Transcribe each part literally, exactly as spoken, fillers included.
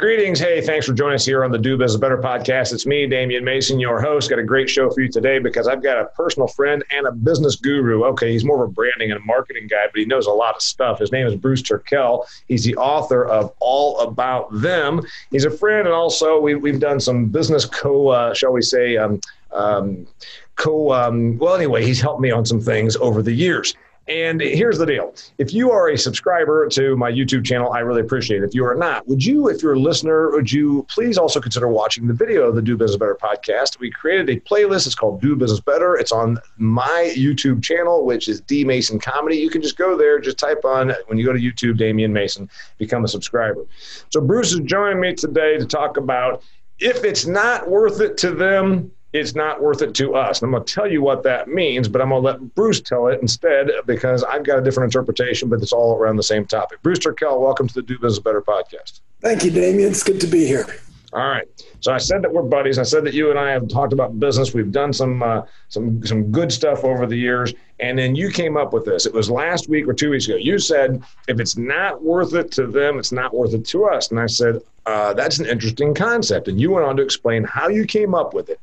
Greetings. Hey, thanks for joining us here on the Do Business Better podcast. It's me, Damian Mason, your host. Got a great show for you today because I've got a personal friend and a business guru. Okay, he's more of a branding and a marketing guy, but he knows a lot of stuff. His name is Bruce Turkel. He's the author of All About Them. He's a friend, and also we, we've done some business co, uh, shall we say, um, um, co, um, well, anyway, he's helped me on some things over the years. And here's the deal. If you are a subscriber to my YouTube channel, I really appreciate it. If you are not, would you, if you're a listener, would you please also consider watching the video of the Do Business Better podcast? We created a playlist. It's called Do Business Better. It's on my YouTube channel, which is D Mason Comedy. You can just go there. Just type on, when you go to YouTube, Damian Mason, become a subscriber. So Bruce is joining me today to talk about if it's not worth it to them, it's not worth it to us. And I'm going to tell you what that means, but I'm going to let Bruce tell it instead because I've got a different interpretation, but it's all around the same topic. Bruce Turkel, welcome to the Do Business Better podcast. Thank you, Damian. It's good to be here. All right. So I said that we're buddies. I said that you and I have talked about business. We've done some uh, some some good stuff over the years. And then you came up with this. It was last week or two weeks ago. You said, if it's not worth it to them, it's not worth it to us. And I said, uh, that's an interesting concept. And you went on to explain how you came up with it.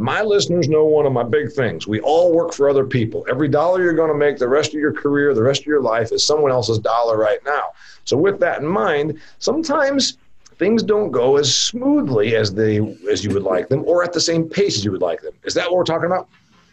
My listeners know one of my big things. We all work for other people. Every dollar you're going to make the rest of your career, the rest of your life is someone else's dollar right now. So with that in mind, sometimes things don't go as smoothly as they as you would like them or at the same pace as you would like them. Is that what we're talking about?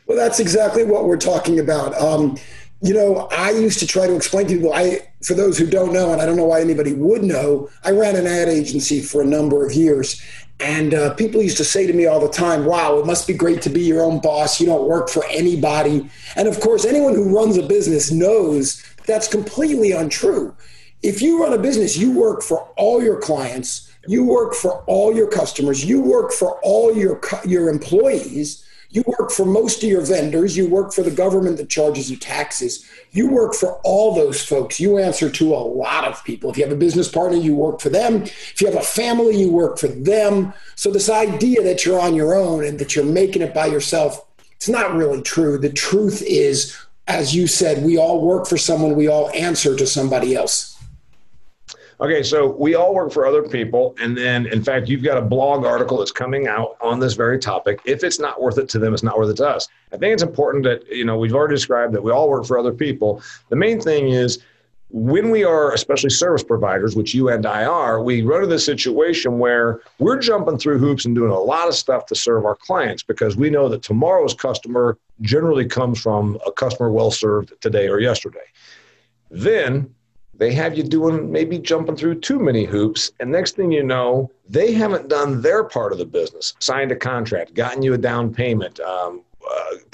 Well, that's exactly what we're talking about. Um, you know, I used to try to explain to people, I, for those who don't know, and I don't know why anybody would know, I ran an ad agency for a number of years. And uh, people used to say to me all the time, wow, it must be great to be your own boss. You don't work for anybody. And of course, anyone who runs a business knows that's completely untrue. If you run a business, you work for all your clients. You work for all your customers. You work for all your your employees. You work for most of your vendors. You work for the government that charges you taxes. You work for all those folks. You answer to a lot of people. If you have a business partner, you work for them. If you have a family, you work for them. So this idea that you're on your own and that you're making it by yourself, it's not really true. The truth is, as you said, we all work for someone. We all answer to somebody else. Okay, so we all work for other people. And then, in fact, you've got a blog article that's coming out on this very topic. If it's not worth it to them, it's not worth it to us. I think it's important that, you know, we've already described that we all work for other people. The main thing is when we are, especially service providers, which you and I are, we run into this situation where we're jumping through hoops and doing a lot of stuff to serve our clients because we know that tomorrow's customer generally comes from a customer well served today or yesterday. Then they have you doing, maybe jumping through too many hoops. And next thing you know, they haven't done their part of the business, signed a contract, gotten you a down payment, um,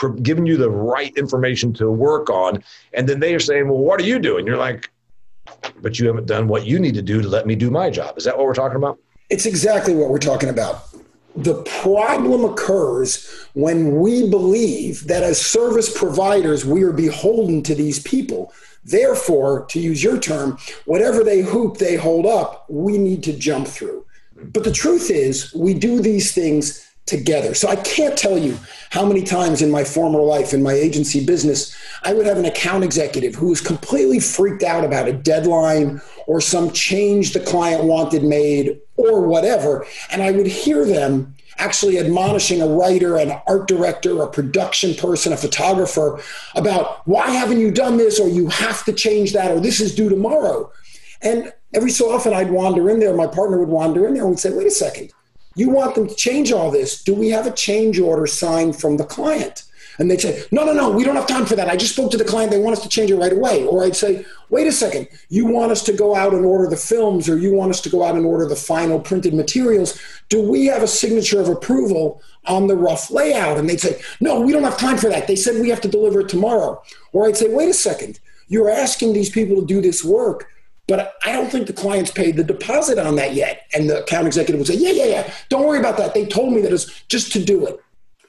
uh, given you the right information to work on. And then they are saying, well, what are you doing? You're like, but you haven't done what you need to do to let me do my job. Is that what we're talking about? It's exactly what we're talking about. The problem occurs when we believe that as service providers, we are beholden to these people. Therefore, to use your term, whatever they hoop they hold up, we need to jump through. But the truth is, we do these things together. So I can't tell you how many times in my former life, in my agency business, I would have an account executive who was completely freaked out about a deadline or some change the client wanted made or whatever. And I would hear them actually admonishing a writer, an art director, a production person, a photographer about why haven't you done this, or you have to change that, or this is due tomorrow. And every so often I'd wander in there, my partner would wander in there and would say, wait a second, you want them to change all this. Do we have a change order signed from the client? And they'd say, no, no, no, we don't have time for that. I just spoke to the client. They want us to change it right away. Or I'd say, wait a second, you want us to go out and order the films, or you want us to go out and order the final printed materials. Do we have a signature of approval on the rough layout? And they'd say, no, we don't have time for that. They said we have to deliver it tomorrow. Or I'd say, wait a second, you're asking these people to do this work, but I don't think the client's paid the deposit on that yet. And the account executive would say, yeah, yeah, yeah, don't worry about that. They told me that it's just to do it.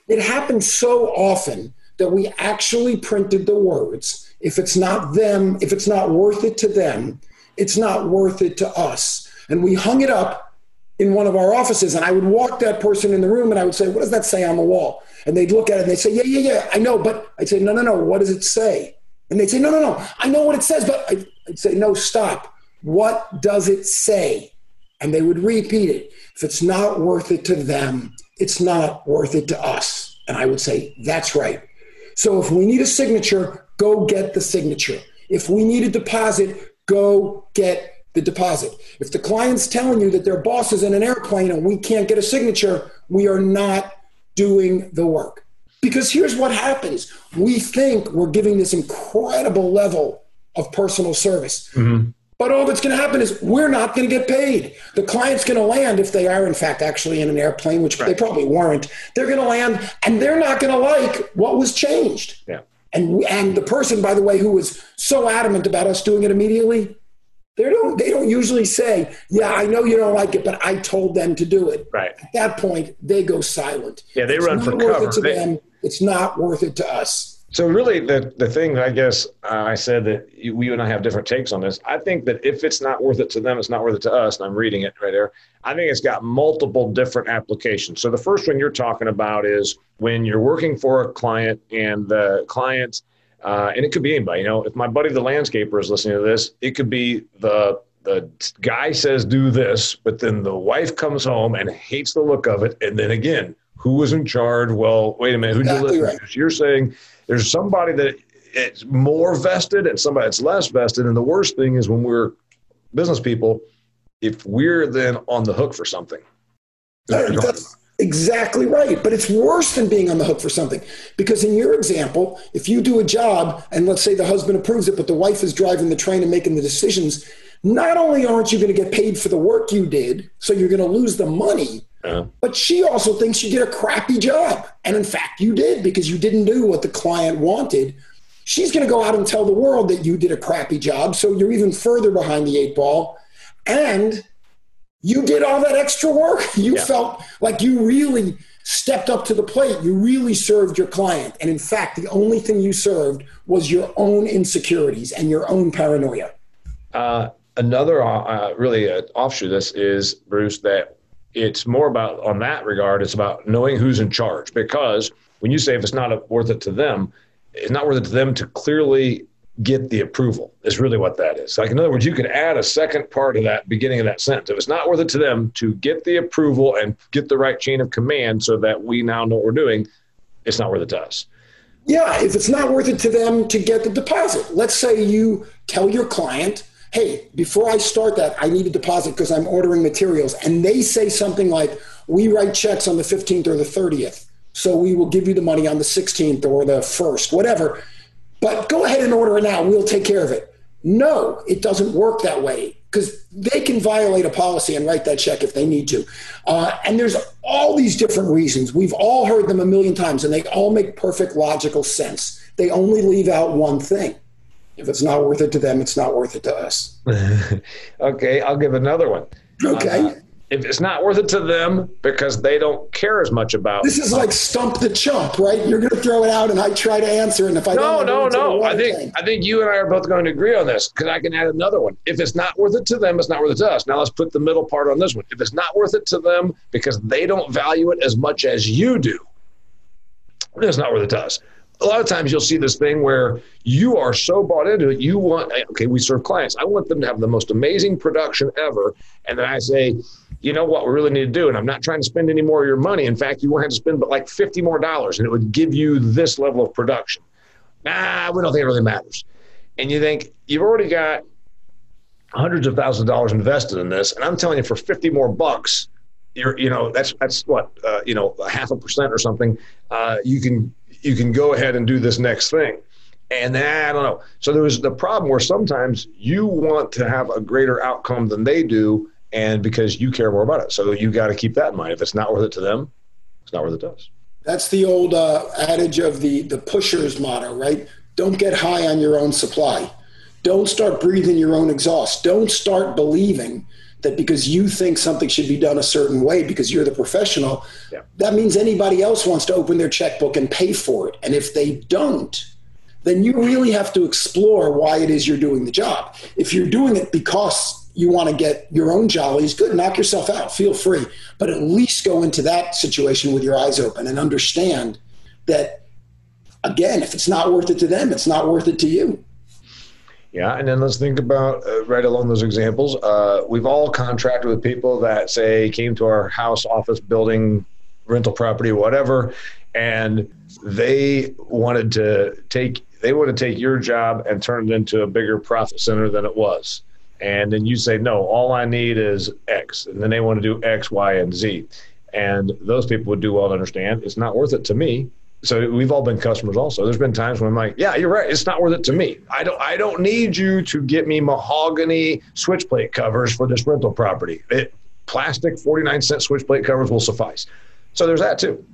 It happens so often that we actually printed the words. If it's not them, if it's not worth it to them, it's not worth it to us. And we hung it up in one of our offices, and I would walk that person in the room and I would say, what does that say on the wall? And they'd look at it and they'd say, yeah, yeah, yeah, I know. But I'd say, no, no, no, what does it say? And they'd say, no, no, no, I know what it says, but I'd, I'd say, no, stop. What does it say? And they would repeat it. If it's not worth it to them, it's not worth it to us. And I would say, that's right. So if we need a signature, go get the signature. If we need a deposit, go get the deposit. If the client's telling you that their boss is in an airplane and we can't get a signature, we are not doing the work. Because here's what happens. We think we're giving this incredible level of personal service. Mm-hmm. But all that's going to happen is we're not going to get paid. The client's going to land, if they are in fact actually in an airplane, which right. they probably weren't, they're going to land and they're not going to like what was changed. Yeah. And and the person, by the way, who was so adamant about us doing it immediately, they don't they don't usually say, yeah, I know you don't like it, but I told them to do it. Right. At that point, they go silent. Yeah, they it's run for cover. It to they... them. It's not worth it to us. So really the, the thing that I guess uh, I said that you, you and I have different takes on this. I think that if it's not worth it to them, it's not worth it to us. And I'm reading it right there. I think it's got multiple different applications. So the first one you're talking about is when you're working for a client and the client, uh, and it could be anybody, you know, if my buddy, the landscaper, is listening to this, it could be the, the guy says, do this, but then the wife comes home and hates the look of it. And then again, who was in charge? Well, wait a minute. Who did you listen to? You're saying there's somebody that it's more vested and somebody that's less vested. And the worst thing is when we're business people, if we're then on the hook for something. That, that's exactly right. But it's worse than being on the hook for something. Because in your example, if you do a job and let's say the husband approves it, but the wife is driving the train and making the decisions, not only aren't you going to get paid for the work you did, so you're going to lose the money, Uh-huh. but she also thinks you did a crappy job. And in fact, you did, because you didn't do what the client wanted. She's going to go out and tell the world that you did a crappy job. So you're even further behind the eight ball. And you did all that extra work. You yeah. felt like you really stepped up to the plate. You really served your client. And in fact, the only thing you served was your own insecurities and your own paranoia. Uh, another uh, really uh, offshoot of this is, Bruce, that it's more about, on that regard, it's about knowing who's in charge. Because when you say if it's not worth it to them, it's not worth it to them to clearly get the approval is really what that is. Like, in other words, you could add a second part of that beginning of that sentence. If it's not worth it to them to get the approval and get the right chain of command so that we now know what we're doing, it's not worth it to us. Yeah, if it's not worth it to them to get the deposit. Let's say you tell your client, hey, before I start that, I need a deposit because I'm ordering materials. And they say something like, we write checks on the fifteenth or the thirtieth. So we will give you the money on the sixteenth or the first, whatever. But go ahead and order it now. We'll take care of it. No, it doesn't work that way, because they can violate a policy and write that check if they need to. Uh, and there's all these different reasons. We've all heard them a million times, and they all make perfect logical sense. They only leave out one thing. If it's not worth it to them, it's not worth it to us. Okay, I'll give another one. Okay. Uh, if it's not worth it to them because they don't care as much about This is like stump the chump, right? You're going to throw it out and I try to answer. And if I no, don't No, no, no. I think thing. I think you and I are both going to agree on this, because I can add another one. If it's not worth it to them, it's not worth it to us. Now let's put the middle part on this one. If it's not worth it to them because they don't value it as much as you do, it's not worth it to us. A lot of times you'll see this thing where you are so bought into it. You want, okay, we serve clients. I want them to have the most amazing production ever. And then I say, you know what we really need to do? And I'm not trying to spend any more of your money. In fact, you won't have to spend but like fifty more dollars and it would give you this level of production. Nah, we don't think it really matters. And you think you've already got hundreds of thousands of dollars invested in this. And I'm telling you, for fifty more bucks, you're, you know, that's, that's what, uh, you know, a half a percent or something. Uh, you can, you can go ahead and do this next thing. And then, I don't know. So there was the problem where sometimes you want to have a greater outcome than they do, and because you care more about it. So you got to keep that in mind. If it's not worth it to them, it's not worth it to us. That's the old uh, adage of the, the pusher's motto, right? Don't get high on your own supply. Don't start breathing your own exhaust. Don't start believing that because you think something should be done a certain way because you're the professional, yeah. that means anybody else wants to open their checkbook and pay for it. And if they don't, then you really have to explore why it is you're doing the job. If you're doing it because you want to get your own jollies, good, knock yourself out, feel free. But at least go into that situation with your eyes open and understand that, again, if it's not worth it to them, it's not worth it to you. Yeah, and then let's think about, uh, right along those examples, uh, we've all contracted with people that, say, came to our house, office, building, rental property, whatever, and they wanted to take, they want to take your job and turn it into a bigger profit center than it was. And then you say, no, all I need is X. And then they want to do X, Y, and Z. And those people would do well to understand, it's not worth it to me. So we've all been customers also. There's been times when I'm like, yeah, you're right. It's not worth it to me. I don't I don't need you to get me mahogany switch plate covers for this rental property. It, plastic forty-nine cent switch plate covers will suffice. So there's that too.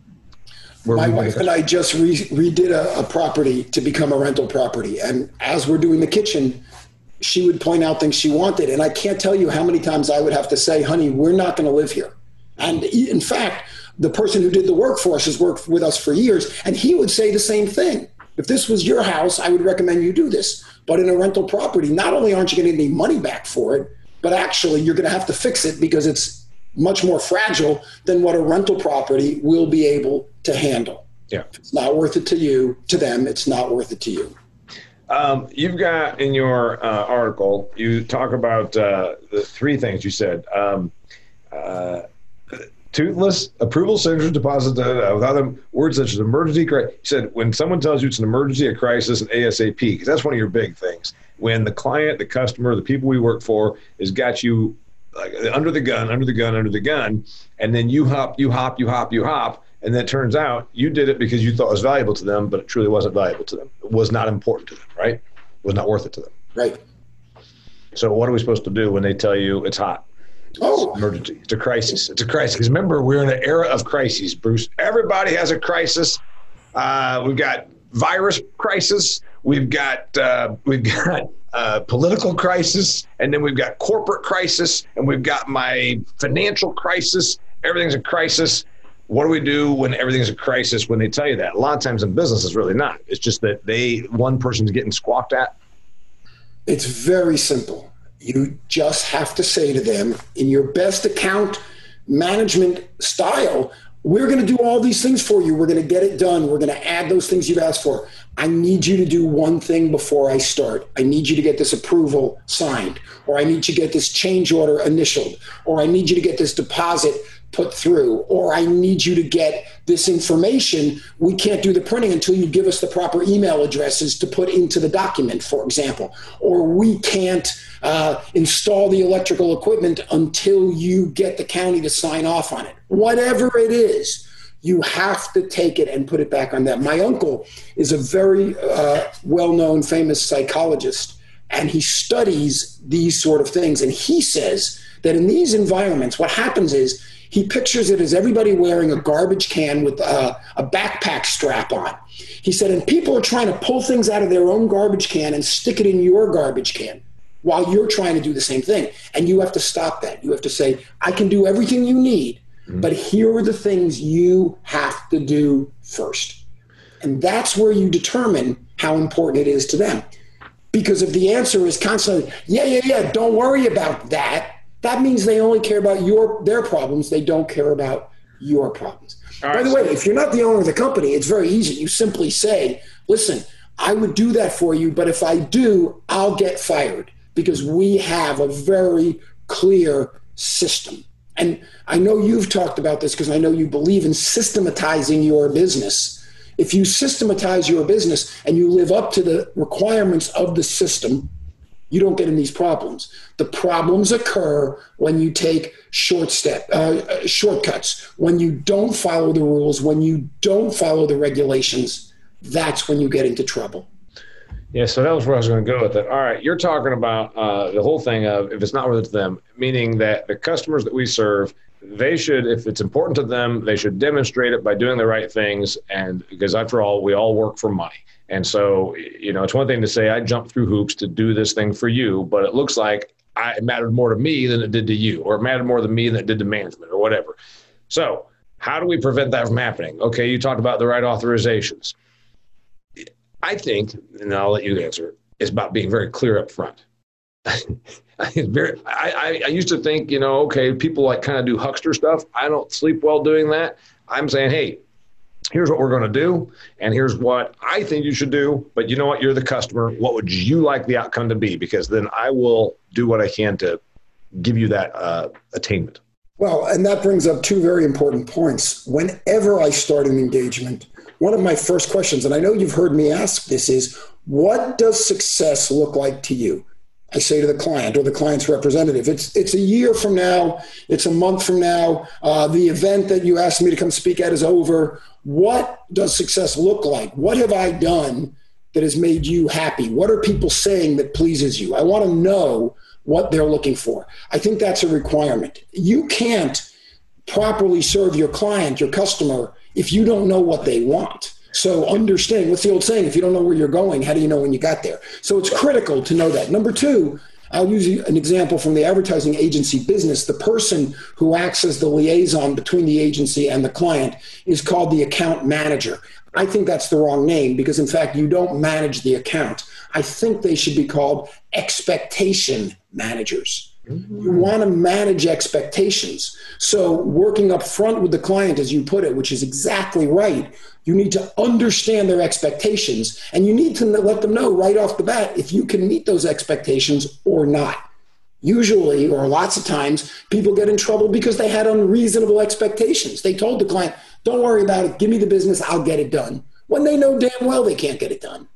We're My wife and I just re- redid a, a property to become a rental property. And as we're doing the kitchen, she would point out things she wanted. And I can't tell you how many times I would have to say, honey, we're not going to live here. And in fact, the person who did the work for us has worked with us for years. And he would say the same thing. If this was your house, I would recommend you do this. But in a rental property, not only aren't you going to need money back for it, but actually you're going to have to fix it because it's much more fragile than what a rental property will be able to handle. Yeah. If it's not worth it to you, to them, it's not worth it to you. Um, you've got in your uh, article, you talk about uh, the three things you said. Um, uh, toothless, approval, signature, deposit, without them, words such as emergency. You said when someone tells you it's an emergency, a crisis, an ASAP, because that's one of your big things. When the client, the customer, the people we work for has got you like under the gun, under the gun, under the gun, and then you hop, you hop, you hop, you hop. And then it turns out you did it because you thought it was valuable to them, but it truly wasn't valuable to them. It was not important to them, right? It was not worth it to them. Right. So what are we supposed to do when they tell you it's hot? Oh. It's an emergency. It's a crisis. It's a crisis. Because remember, we're in an era of crises, Bruce. Everybody has a crisis. Uh, we've got virus crisis. We've got uh, we've got uh, political crisis. And then we've got corporate crisis. And we've got my financial crisis. Everything's a crisis. What do we do when everything's a crisis when they tell you that? A lot of times in business, it's really not. It's just that they one person's getting squawked at. It's very simple. You just have to say to them, in your best account management style, we're going to do all these things for you. We're going to get it done. We're going to add those things you've asked for. I need you to do one thing before I start. I need you to get this approval signed, or I need you to get this change order initialed, or I need you to get this deposit put through, or I need you to get this information. We can't do the printing until you give us the proper email addresses to put into the document, for example, or we can't uh, install the electrical equipment until you get the county to sign off on it. Whatever it is, you have to take it and put it back on them. My uncle is a very uh, well-known, famous psychologist, and he studies these sort of things. And he says that in these environments, what happens is he pictures it as everybody wearing a garbage can with a, a backpack strap on. He said, and people are trying to pull things out of their own garbage can and stick it in your garbage can while you're trying to do the same thing. And you have to stop that. You have to say, I can do everything you need, mm-hmm. but here are the things you have to do first. And that's where you determine how important it is to them. Because if the answer is constantly, yeah, yeah, yeah, don't worry about that, that means they only care about your their problems. They don't care about your problems. All right. By the way, if you're not the owner of the company, it's very easy. You simply say, listen, I would do that for you, but if I do, I'll get fired because we have a very clear system. And I know you've talked about this because I know you believe in systematizing your business. If you systematize your business and you live up to the requirements of the system, you don't get in these problems. The problems occur when you take short step, uh, shortcuts, when you don't follow the rules, when you don't follow the regulations. That's when you get into trouble. Yeah, so that was where I was going to go with it. All right, you're talking about uh, the whole thing of if it's not worth it to them, meaning that the customers that we serve, they should, if it's important to them, they should demonstrate it by doing the right things. And because after all, we all work for money. And so, you know, it's one thing to say, I jumped through hoops to do this thing for you, but it looks like I, it mattered more to me than it did to you, or it mattered more to me than it did to management or whatever. So how do we prevent that from happening? Okay, you talked about the right authorizations. I think, and I'll let you answer, it's about being very clear up front. very, I, I used to think, you know, okay, people like kind of do huckster stuff. I don't sleep well doing that. I'm saying, hey, here's what we're going to do, and here's what I think you should do. But you know what? You're the customer. What would you like the outcome to be? Because then I will do what I can to give you that uh, attainment. Well, and that brings up two very important points. Whenever I start an engagement, one of my first questions, and I know you've heard me ask this, is what does success look like to you? I say to the client or the client's representative, it's it's a year from now, it's a month from now, uh, the event that you asked me to come speak at is over. What does success look like? What have I done that has made you happy? What are people saying that pleases you? I want to know what they're looking for. I think that's a requirement. You can't properly serve your client, your customer, if you don't know what they want. So understand, what's the old saying? If you don't know where you're going, how do you know when you got there? So it's critical to know that. Number two, I'll use an example from the advertising agency business. The person who acts as the liaison between the agency and the client is called the account manager. I think that's the wrong name because, in fact, you don't manage the account. I think they should be called expectation managers. You want to manage expectations. So working up front with the client, as you put it, which is exactly right, you need to understand their expectations, and you need to let them know right off the bat if you can meet those expectations or not. Usually, or lots of times, people get in trouble because they had unreasonable expectations. They told the client, don't worry about it, give me the business, I'll get it done, when they know damn well they can't get it done.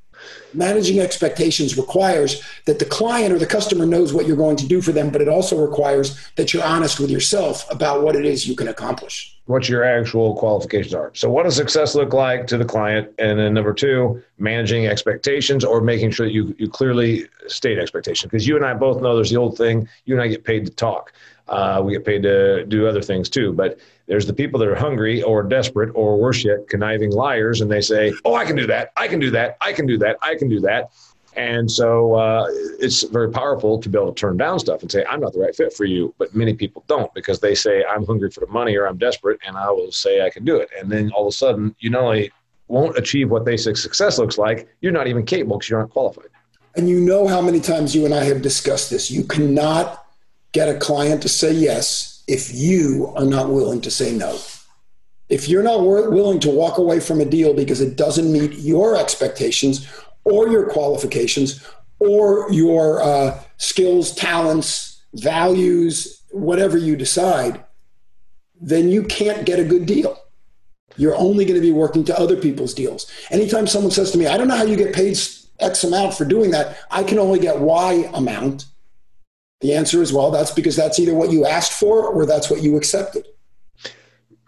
Managing expectations requires that the client or the customer knows what you're going to do for them, but it also requires that you're honest with yourself about what it is you can accomplish. What your actual qualifications are. So what does success look like to the client? And then number two, managing expectations or making sure that you, you clearly state expectations. Because you and I both know there's the old thing, you and I get paid to talk. Uh, we get paid to do other things too. But there's the people that are hungry or desperate or worse yet, conniving liars. And they say, oh, I can do that. I can do that. I can do that. I can do that. And so uh, it's very powerful to be able to turn down stuff and say, I'm not the right fit for you. But many people don't because they say, I'm hungry for the money or I'm desperate and I will say I can do it. And then all of a sudden, you not only won't achieve what they say success looks like, you're not even capable because you're not qualified. And you know how many times you and I have discussed this. You cannot get a client to say yes if you are not willing to say no. If you're not willing to walk away from a deal because it doesn't meet your expectations or your qualifications or your uh, skills, talents, values, whatever you decide, then you can't get a good deal. You're only going to be working to other people's deals. Anytime someone says to me, I don't know how you get paid X amount for doing that, I can only get Y amount. The answer is, well, that's because that's either what you asked for or that's what you accepted.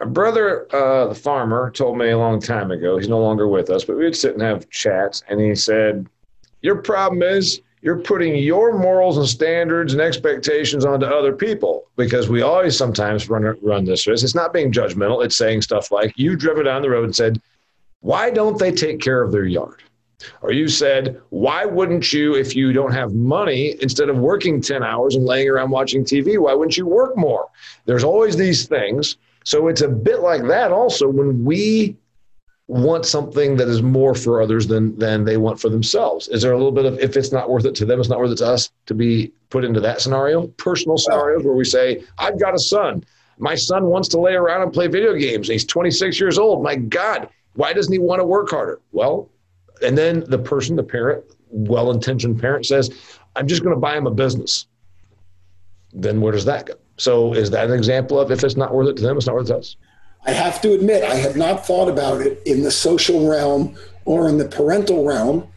My brother, uh, the farmer, told me a long time ago, he's no longer with us, but we would sit and have chats. And he said, your problem is you're putting your morals and standards and expectations onto other people, because we always sometimes run, run this risk. It's not being judgmental. It's saying stuff like, you driven down the road and said, why don't they take care of their yard? Or you said, why wouldn't you, if you don't have money, instead of working ten hours and laying around watching T V, why wouldn't you work more? There's always these things. So it's a bit like that also when we want something that is more for others than, than they want for themselves. Is there a little bit of, if it's not worth it to them, it's not worth it to us to be put into that scenario? Personal scenarios where we say, I've got a son. My son wants to lay around and play video games. He's twenty-six years old. My God, why doesn't he want to work harder? Well, and then the person, the parent, well-intentioned parent says, I'm just going to buy him a business. Then where does that go? So is that an example of if it's not worth it to them, it's not worth it to us? I have to admit, I have not thought about it in the social realm or in the parental realm,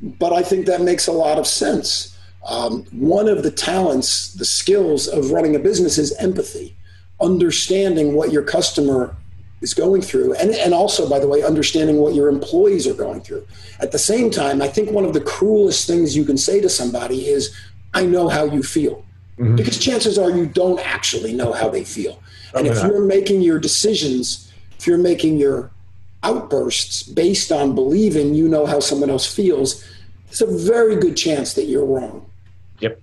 but I think that makes a lot of sense. Um, one of the talents, the skills of running a business is empathy, understanding what your customer is going through, and, and also, by the way, understanding what your employees are going through. At the same time, I think one of the cruelest things you can say to somebody is, I know how you feel. Mm-hmm. Because chances are you don't actually know how they feel. And if you're making your decisions, if you're making your outbursts based on believing you know how someone else feels, there's a very good chance that you're wrong. Yep.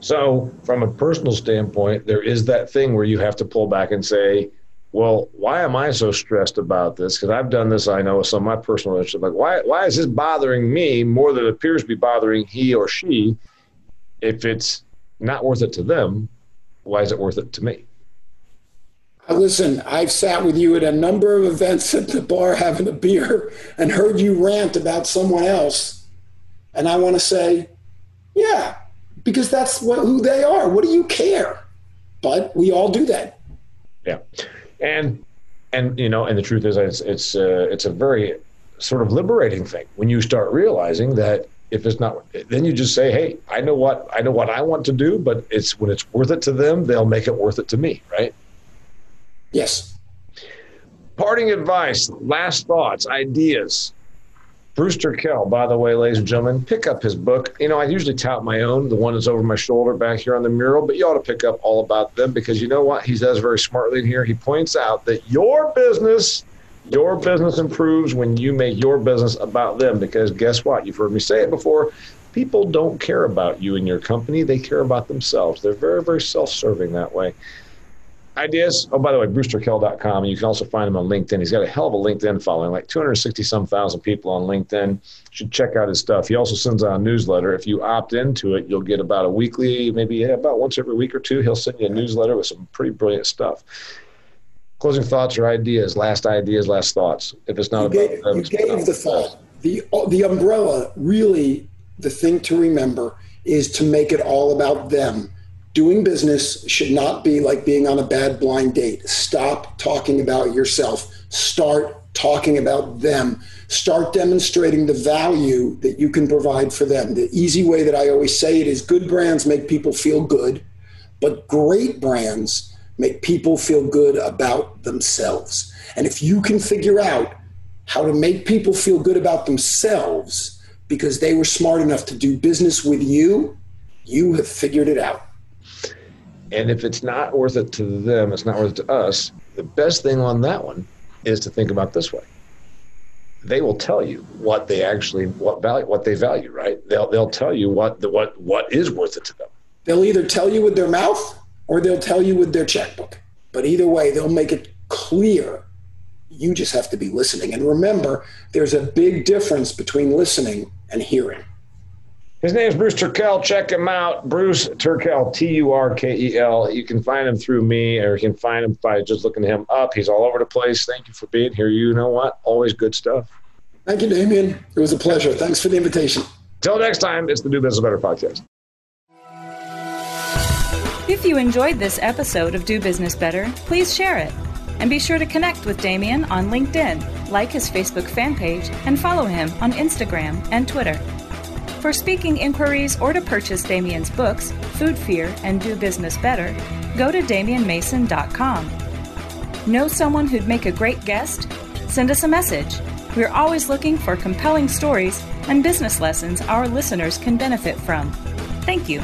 So from a personal standpoint, there is that thing where you have to pull back and say, well, why am I so stressed about this? Because I've done this, I know, some of my personal relationship. Like, why why is this bothering me more than it appears to be bothering he or she? If it's not worth it to them, why is it worth it to me? Listen, I've sat with you at a number of events at the bar having a beer and heard you rant about someone else. And I want to say, yeah, because that's what, who they are. What do you care? But we all do that. Yeah. And, and you know, and the truth is it's, it's, uh, it's a very sort of liberating thing when you start realizing that if it's not, then you just say, hey, I know what, I know what I want to do, but it's when it's worth it to them, they'll make it worth it to me. Right? Yes. Parting advice, last thoughts, ideas. Bruce Turkel, by the way, ladies and gentlemen, pick up his book. You know, I usually tout my own, the one that's over my shoulder back here on the mural, but you ought to pick up All About Them, because you know what? He says very smartly in here, he points out that your business, your business improves when you make your business about them, because guess what? You've heard me say it before. People don't care about you and your company. They care about themselves. They're very, very self-serving that way. Ideas. Oh, by the way, Bruce Turkel dot com. And you can also find him on LinkedIn. He's got a hell of a LinkedIn following, like two hundred sixty some thousand people on LinkedIn. You should check out his stuff. He also sends out a newsletter. If you opt into it, you'll get about a weekly, maybe yeah, about once every week or two, he'll send you a newsletter with some pretty brilliant stuff. Closing thoughts or ideas, last ideas, last thoughts. If it's not you about gave, them, you gave the thought. The, the umbrella, really, the thing to remember is to make it all about them. Doing business should not be like being on a bad blind date. Stop talking about yourself. Start talking about them. Start demonstrating the value that you can provide for them. The easy way that I always say it is good brands make people feel good, but great brands make people feel good about themselves. And if you can figure out how to make people feel good about themselves because they were smart enough to do business with you, you have figured it out. And if it's not worth it to them, it's not worth it to us, the best thing on that one is to think about this way. They will tell you what they actually, what value, what they value, right? They'll they'll tell you what the, what what is worth it to them. They'll either tell you with their mouth or they'll tell you with their checkbook. But either way, they'll make it clear. You just have to be listening. And remember, there's a big difference between listening and hearing. His name is Bruce Turkel. Check him out. Bruce Turkel, T U R K E L. You can find him through me, or you can find him by just looking him up. He's all over the place. Thank you for being here. You know what? Always good stuff. Thank you, Damian. It was a pleasure. Thanks for the invitation. Till next time, it's the Do Business Better podcast. If you enjoyed this episode of Do Business Better, please share it. And be sure to connect with Damian on LinkedIn, like his Facebook fan page, and follow him on Instagram and Twitter. For speaking inquiries or to purchase Damian's books, Food Fear and Do Business Better, go to Damian Mason dot com. Know someone who'd make a great guest? Send us a message. We're always looking for compelling stories and business lessons our listeners can benefit from. Thank you.